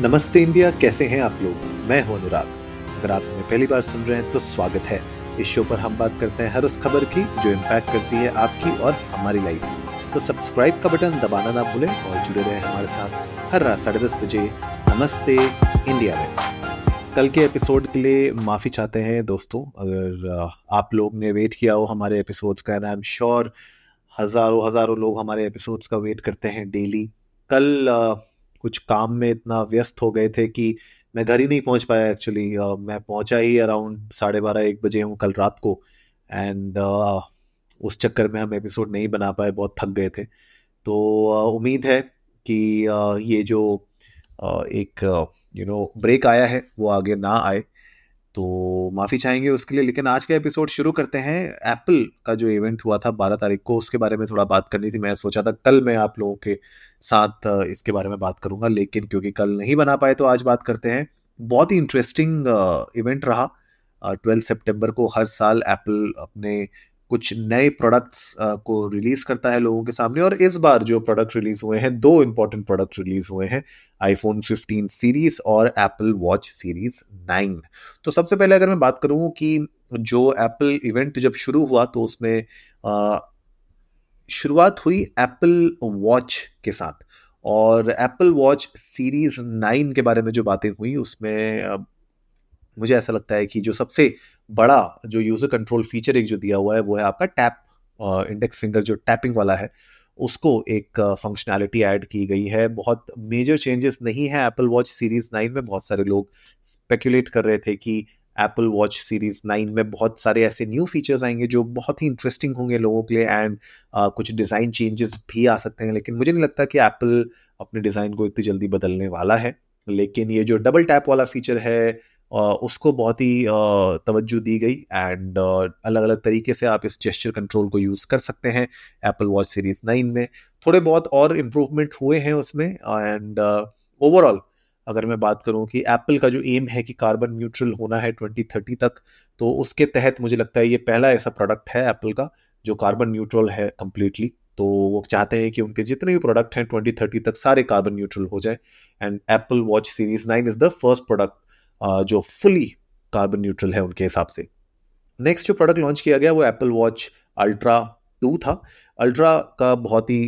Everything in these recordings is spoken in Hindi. नमस्ते इंडिया, कैसे हैं आप लोग। मैं हूं अनुराग। अगर आप हमें पहली बार सुन रहे हैं तो स्वागत है। इस शो पर हम बात करते हैं हर उस खबर की जो इम्पैक्ट करती है आपकी और हमारी लाइफ। तो सब्सक्राइब का बटन दबाना ना भूलें और जुड़े रहें हमारे साथ हर रात 10:30 बजे नमस्ते इंडिया में। कल के एपिसोड के लिए माफ़ी चाहते हैं दोस्तों, अगर आप लोग ने वेट किया हो हमारे एपिसोड्स का। आई एम श्योर हज़ारों लोग हमारे एपिसोड्स का वेट करते हैं डेली। कल कुछ काम में इतना व्यस्त हो गए थे कि मैं घर ही नहीं पहुंच पाया। एक्चुअली मैं पहुंचा ही अराउंड 12:30-1 बजे हूं कल रात को। एंड उस चक्कर में हम एपिसोड नहीं बना पाए, बहुत थक गए थे। तो उम्मीद है कि ये जो एक ब्रेक आया है वो आगे ना आए, तो माफ़ी चाहेंगे उसके लिए। लेकिन आज का एपिसोड शुरू करते हैं। एप्पल का जो इवेंट हुआ था 12 तारीख को, उसके बारे में थोड़ा बात करनी थी। मैं सोचा था कल मैं आप लोगों के साथ इसके बारे में बात करूंगा, लेकिन क्योंकि कल नहीं बना पाए तो आज बात करते हैं। बहुत ही इंटरेस्टिंग इवेंट रहा। 12 सितंबर को हर साल एप्पल अपने कुछ नए प्रोडक्ट्स को रिलीज़ करता है लोगों के सामने, और इस बार जो प्रोडक्ट रिलीज़ हुए हैं, 2 इम्पॉर्टेंट प्रोडक्ट रिलीज़ हुए हैं, iPhone 15 सीरीज़ और Apple Watch सीरीज़ 9। तो सबसे पहले अगर मैं बात करूँ कि जो Apple इवेंट जब शुरू हुआ तो उसमें शुरुआत हुई Apple Watch के साथ, और Apple Watch सीरीज़ 9 के बारे में जो बातें हुई उसमें मुझे ऐसा लगता है कि जो सबसे बड़ा जो यूज़र कंट्रोल फीचर एक जो दिया हुआ है वो है आपका टैप, इंडेक्स फिंगर जो टैपिंग वाला है उसको एक फंक्शनैलिटी ऐड की गई है। बहुत मेजर चेंजेस नहीं है एप्पल वॉच सीरीज़ 9 में। बहुत सारे लोग स्पेकुलेट कर रहे थे कि एप्पल वॉच सीरीज़ 9 में बहुत सारे ऐसे न्यू फीचर्स आएंगे जो बहुत ही इंटरेस्टिंग होंगे लोगों के लिए, एंड कुछ डिज़ाइन चेंजेस भी आ सकते हैं। लेकिन मुझे नहीं लगता कि एप्पल अपने डिज़ाइन को इतनी जल्दी बदलने वाला है। लेकिन ये जो डबल टैप वाला फीचर है उसको बहुत ही तवज्जो दी गई, एंड अलग अलग तरीके से आप इस जेस्चर कंट्रोल को यूज़ कर सकते हैं एप्पल वॉच सीरीज़ 9 में। थोड़े बहुत और इम्प्रूवमेंट हुए हैं उसमें। एंड ओवरऑल अगर मैं बात करूं कि एप्पल का जो एम है कि कार्बन न्यूट्रल होना है 2030 तक, तो उसके तहत मुझे लगता है ये पहला ऐसा प्रोडक्ट है एप्पल का जो कार्बन न्यूट्रल है कम्प्लीटली। तो वो चाहते हैं कि उनके जितने भी प्रोडक्ट हैं 2030 तक सारे कार्बन न्यूट्रल हो जाए, and Apple watch series 9 is the first product जो फुली कार्बन न्यूट्रल है उनके हिसाब से। नेक्स्ट जो प्रोडक्ट लॉन्च किया गया वो एप्पल वॉच अल्ट्रा 2 था। अल्ट्रा का बहुत ही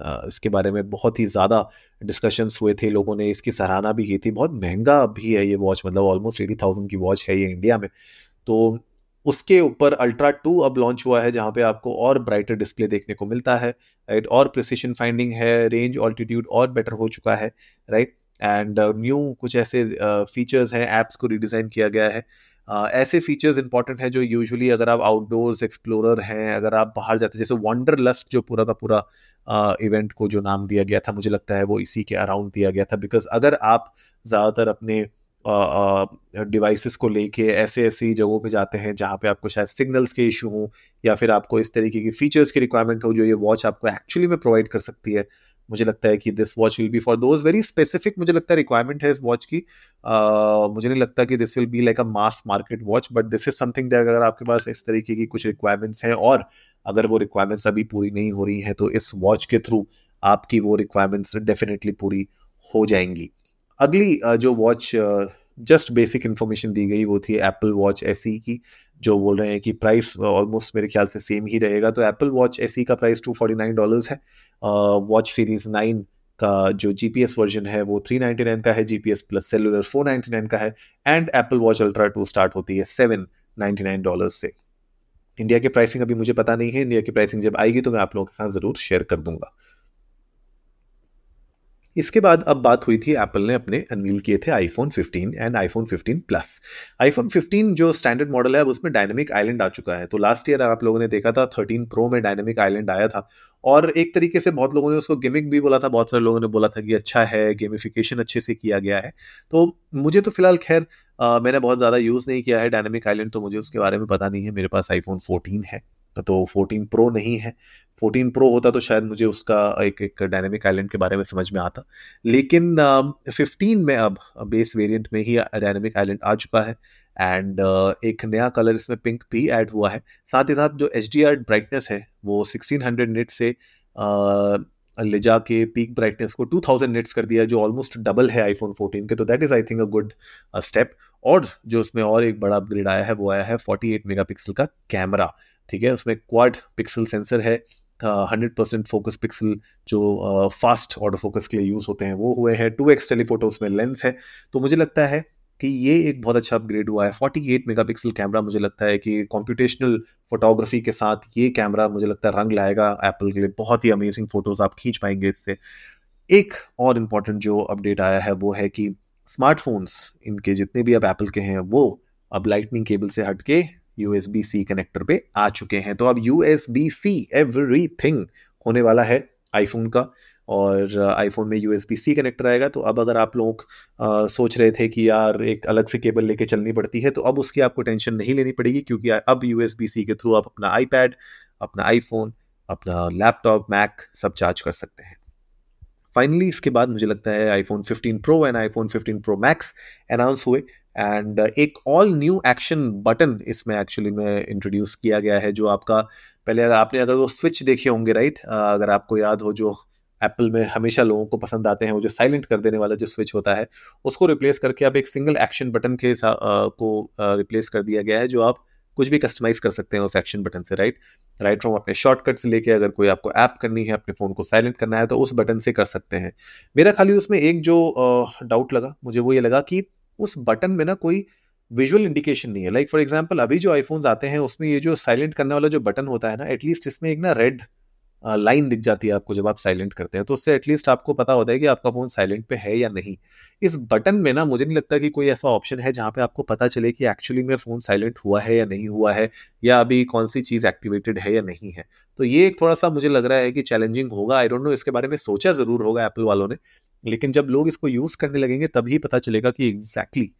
इसके बारे में बहुत ही ज़्यादा डिस्कशंस हुए थे, लोगों ने इसकी सराहना भी की थी। बहुत महंगा भी है ये वॉच, मतलब ऑलमोस्ट 80,000 की वॉच है ये इंडिया में। तो उसके ऊपर अल्ट्रा 2 अब लॉन्च हुआ है, जहाँ पे आपको और ब्राइटर डिस्प्ले देखने को मिलता है, राइट, और प्रिसिशन फाइंडिंग है, रेंज ऑल्टीट्यूड और बेटर हो चुका है, राइट, एंड न्यू कुछ ऐसे फीचर्स हैं, ऐप्स को रीडिज़ाइन किया गया है। ऐसे फीचर्स इंपॉर्टेंट हैं जो यूजुअली अगर आप आउटडोर्स एक्सप्लोरर हैं, अगर आप बाहर जाते हैं, जैसे वंडरलस्ट जो पूरा का पूरा इवेंट को जो नाम दिया गया था, मुझे लगता है वो इसी के अराउंड दिया गया था। बिकॉज अगर आप ज़्यादातर अपने डिवाइसेस को लेके ऐसी जगहों पे जाते हैं जहाँ पे आपको शायद सिग्नल्स के इशू हों या फिर आपको इस तरीके की फ़ीचर्स की रिक्वायरमेंट हो जो ये वॉच आपको एक्चुअली में प्रोवाइड कर सकती है, मुझे लगता है कि this watch will be for those very specific, मुझे लगता है रिक्वायरमेंट है इस वॉच की। मुझे नहीं लगता कि this will be like a mass market watch, but this is something that अगर आपके पास इस तरीके की कुछ रिक्वायरमेंट्स हैं और अगर वो रिक्वायरमेंट्स अभी पूरी नहीं हो रही हैं तो इस वॉच के थ्रू आपकी वो रिक्वायरमेंट्स डेफिनेटली पूरी हो जाएंगी। अगली जो वॉच जस्ट बेसिक इन्फॉर्मेशन दी गई वो थी एप्पल वॉच एसई की, जो बोल रहे हैं कि प्राइस ऑलमोस्ट मेरे ख्याल से सेम ही रहेगा। तो एप्पल वॉच एसई का प्राइस $249 है, वॉच सीरीज़ 9 का जो GPS वर्जन है वो $399 का है, GPS प्लस सेलुलर $499 का है, and Apple Watch Ultra 2 start होती है $799 से। इंडिया की प्राइसिंग अभी मुझे पता नहीं है, इंडिया की प्राइसिंग जब आएगी तो मैं आप लोगों के साथ ज़रूर शेयर कर दूंगा। इसके बाद अब बात हुई थी, एप्पल ने अपने अनवील किए थे iPhone 15 and iPhone 15 plus. iPhone 15 जो स्टैंडर्ड मॉडल है अब उसमें डायनेमिक आइलैंड आ चुका है। तो लास्ट ईयर आप लोगों ने देखा था 13 प्रो में डायनेमिक आइलैंड आया था, और एक तरीके से बहुत लोगों ने उसको गिमिक भी बोला था, बहुत सारे लोगों ने बोला था कि अच्छा है, गेमिफिकेशन अच्छे से किया गया है। तो मुझे तो फिलहाल खैर मैंने बहुत ज़्यादा यूज़ नहीं किया है डायनेमिक आइलैंड, तो मुझे उसके बारे में पता नहीं है। मेरे पास iPhone 14 है, तो 14 प्रो नहीं है। 14 प्रो होता तो शायद मुझे उसका एक डायनेमिक आइलैंड के बारे में समझ में आता, लेकिन 15 में अब बेस वेरिएंट में ही डायनेमिक आइलैंड आ चुका है, एंड एक नया कलर इसमें पिंक भी ऐड हुआ है। साथ ही साथ जो HDR ब्राइटनेस है वो 1600 निट से ले जाके पीक ब्राइटनेस को 2000 निट्स कर दिया, जो ऑलमोस्ट डबल है आईफोन 14 के. तो that is I think a good step. और जो उसमें और एक बड़ा अपग्रेड आया है वो आया है 48 मेगापिक्सल का कैमरा. ठीक है, उसमें क्वाड पिक्सल सेंसर है, 100% फोकस पिक्सल जो फास्ट ऑटो फोकस के लिए यूज़ होते हैं वो हुए हैं, 2x टेलीफोटो उसमें लेंस है. तो मुझे लगता है कि ये एक बहुत अच्छा अपग्रेड हुआ है. 48 मेगापिक्सल कैमरा मुझे लगता है कि कॉम्प्यूटेशनल फोटोग्राफी के साथ ये कैमरा मुझे लगता है रंग लाएगा एप्पल के लिए. बहुत ही अमेजिंग फोटोज़ आप खींच पाएंगे इससे. एक और इम्पॉर्टेंट जो अपडेट आया है वो है कि स्मार्टफोन्स इनके जितने भी अब एप्पल के हैं वो अब लाइटनिंग केबल से हट के USB-C कनेक्टर पे आ चुके हैं. तो अब USB-C एवरीथिंग होने वाला है आईफोन का, और आईफोन में USB-C कनेक्टर आएगा. तो अब अगर आप लोग सोच रहे थे कि यार एक अलग से केबल लेके चलनी पड़ती है, तो अब उसकी आपको टेंशन नहीं लेनी पड़ेगी, क्योंकि अब USB-C के थ्रू आप अपना iPad, अपना आईफोन, अपना लैपटॉप, मैक सब चार्ज कर सकते हैं. फाइनली इसके बाद मुझे लगता है iPhone 15 pro and iPhone 15 pro max announce हुए, एंड एक ऑल न्यू एक्शन बटन इसमें एक्चुअली में इंट्रोड्यूस किया गया है, जो आपका पहले आपने अगर वो स्विच देखे होंगे राइट, अगर आपको याद हो जो एप्पल में हमेशा लोगों को पसंद आते हैं वो जो साइलेंट कर देने वाला जो स्विच होता है, उसको रिप्लेस करके अब एक सिंगल एक्शन बटन के को रिप्लेस कर दिया गया है, जो आप कुछ भी कस्टमाइज़ कर सकते हैं उस एक्शन बटन से राइट फ्रॉम अपने शॉर्टकट से लेके अगर कोई आपको ऐप करनी है, अपने फ़ोन को साइलेंट करना है तो उस बटन से कर सकते हैं. मेरा खाली उसमें एक जो डाउट लगा मुझे वो ये लगा कि उस बटन में ना कोई विजुअल इंडिकेशन नहीं है. लाइक फॉर एग्जांपल अभी जो आईफोन्स आते हैं उसमें ये जो साइलेंट करने वाला जो बटन होता है ना, एटलीस्ट इसमें एक ना रेड लाइन दिख जाती है आपको जब आप साइलेंट करते हैं, तो उससे एटलीस्ट आपको पता होता है कि आपका फ़ोन साइलेंट पे है या नहीं. इस बटन में ना मुझे नहीं लगता कि कोई ऐसा ऑप्शन है जहाँ पे आपको पता चले कि एक्चुअली में फ़ोन साइलेंट हुआ है या नहीं हुआ है, या अभी कौन सी चीज़ एक्टिवेटेड है या नहीं है. तो ये एक थोड़ा सा मुझे लग रहा है कि चैलेंजिंग होगा. आई डोंट नो, इसके बारे में सोचा ज़रूर होगा एप्पल वालों ने, लेकिन जब लोग इसको यूज़ करने लगेंगे तभी पता चलेगा कि एग्जैक्टली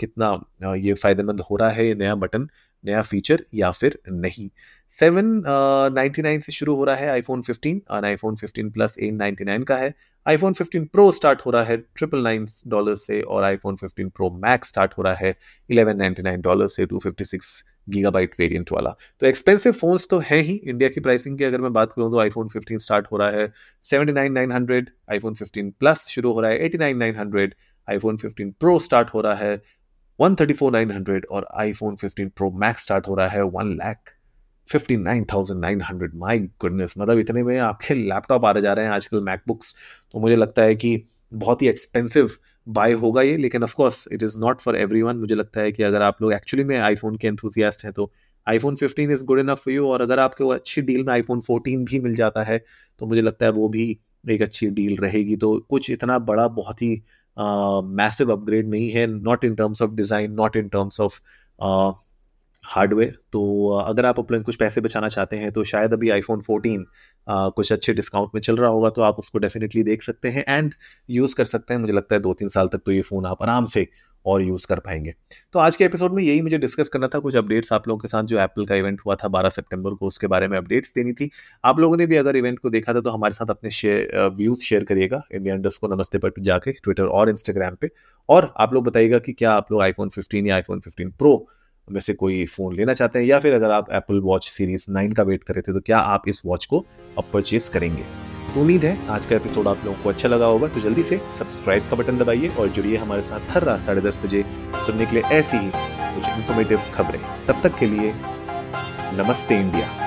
कितना ये फ़ायदेमंद हो रहा है, ये नया बटन, नया फीचर या फिर नहीं. 799 से शुरू हो रहा है आईफोन 15 और आईफोन 15 प्लस 899 का है. आईफोन 15 प्रो स्टार्ट हो रहा है $999 से, और आईफोन 15 प्रो मैक्स स्टार्ट हो रहा है $1199 से, 256 गीगाबाइट वेरिएंट वाला. तो एक्सपेंसिव फ़ोन्स तो हैं ही. इंडिया की प्राइसिंग की अगर मैं बात करूँ तो आईफोन 15 स्टार्ट हो रहा है 79900, आईफोन 15 प्लस शुरू हो रहा है 89900, आईफोन 15 प्रो स्टार्ट हो रहा है 134,900, और iPhone 15 Pro Max स्टार्ट हो रहा है 1,59,900. माय गुडनेस, मतलब इतने में आपके लैपटॉप आ जा रहे हैं आजकल, मैकबुक्स. तो मुझे लगता है कि बहुत ही एक्सपेंसिव बाय होगा ये, लेकिन of course it is not for everyone. मुझे लगता है कि अगर आप लोग एक्चुअली में आईफोन के एंथुसियास्ट हैं तो iPhone 15 is good enough for you, और अगर आपको अच्छी डील में iPhone 14 भी मिल जाता है तो मुझे लगता है वो भी एक अच्छी डील रहेगी. तो कुछ इतना बड़ा बहुत ही मैसिव अपग्रेड नहीं है, not in terms of design, not in terms of hardware. तो अगर आप अपने कुछ पैसे बचाना चाहते हैं तो शायद अभी iPhone 14 कुछ अच्छे डिस्काउंट में चल रहा होगा, तो आप उसको डेफिनेटली देख सकते हैं एंड यूज़ कर सकते हैं. मुझे लगता है 2-3 साल तक तो ये फ़ोन आप आराम से और यूज़ कर पाएंगे. तो आज के एपिसोड में यही मुझे डिस्कस करना था, कुछ अपडेट्स आप लोगों के साथ जो एप्पल का इवेंट हुआ था 12 सितंबर को, उसके बारे में अपडेट्स देनी थी. आप लोगों ने भी अगर इवेंट को देखा था तो हमारे साथ अपने व्यूज़ शेयर करिएगा india_namaste पर जाके, ट्विटर और इंस्टाग्राम पे, और आप लोग बताइएगा कि क्या आप लोग आईफोन 15 या आईफोन 15 प्रो में से कोई फ़ोन लेना चाहते हैं, या फिर अगर आप एप्पल वॉच सीरीज़ 9 का वेट कर रहे थे तो क्या आप इस वॉच को अब परचेज़ करेंगे. उम्मीद है आज का एपिसोड आप लोगों को अच्छा लगा होगा. तो जल्दी से सब्सक्राइब का बटन दबाइए और जुड़िए हमारे साथ हर रात 10:30 बजे सुनने के लिए ऐसी ही कुछ इन्फॉर्मेटिव खबरें. तब तक के लिए नमस्ते इंडिया.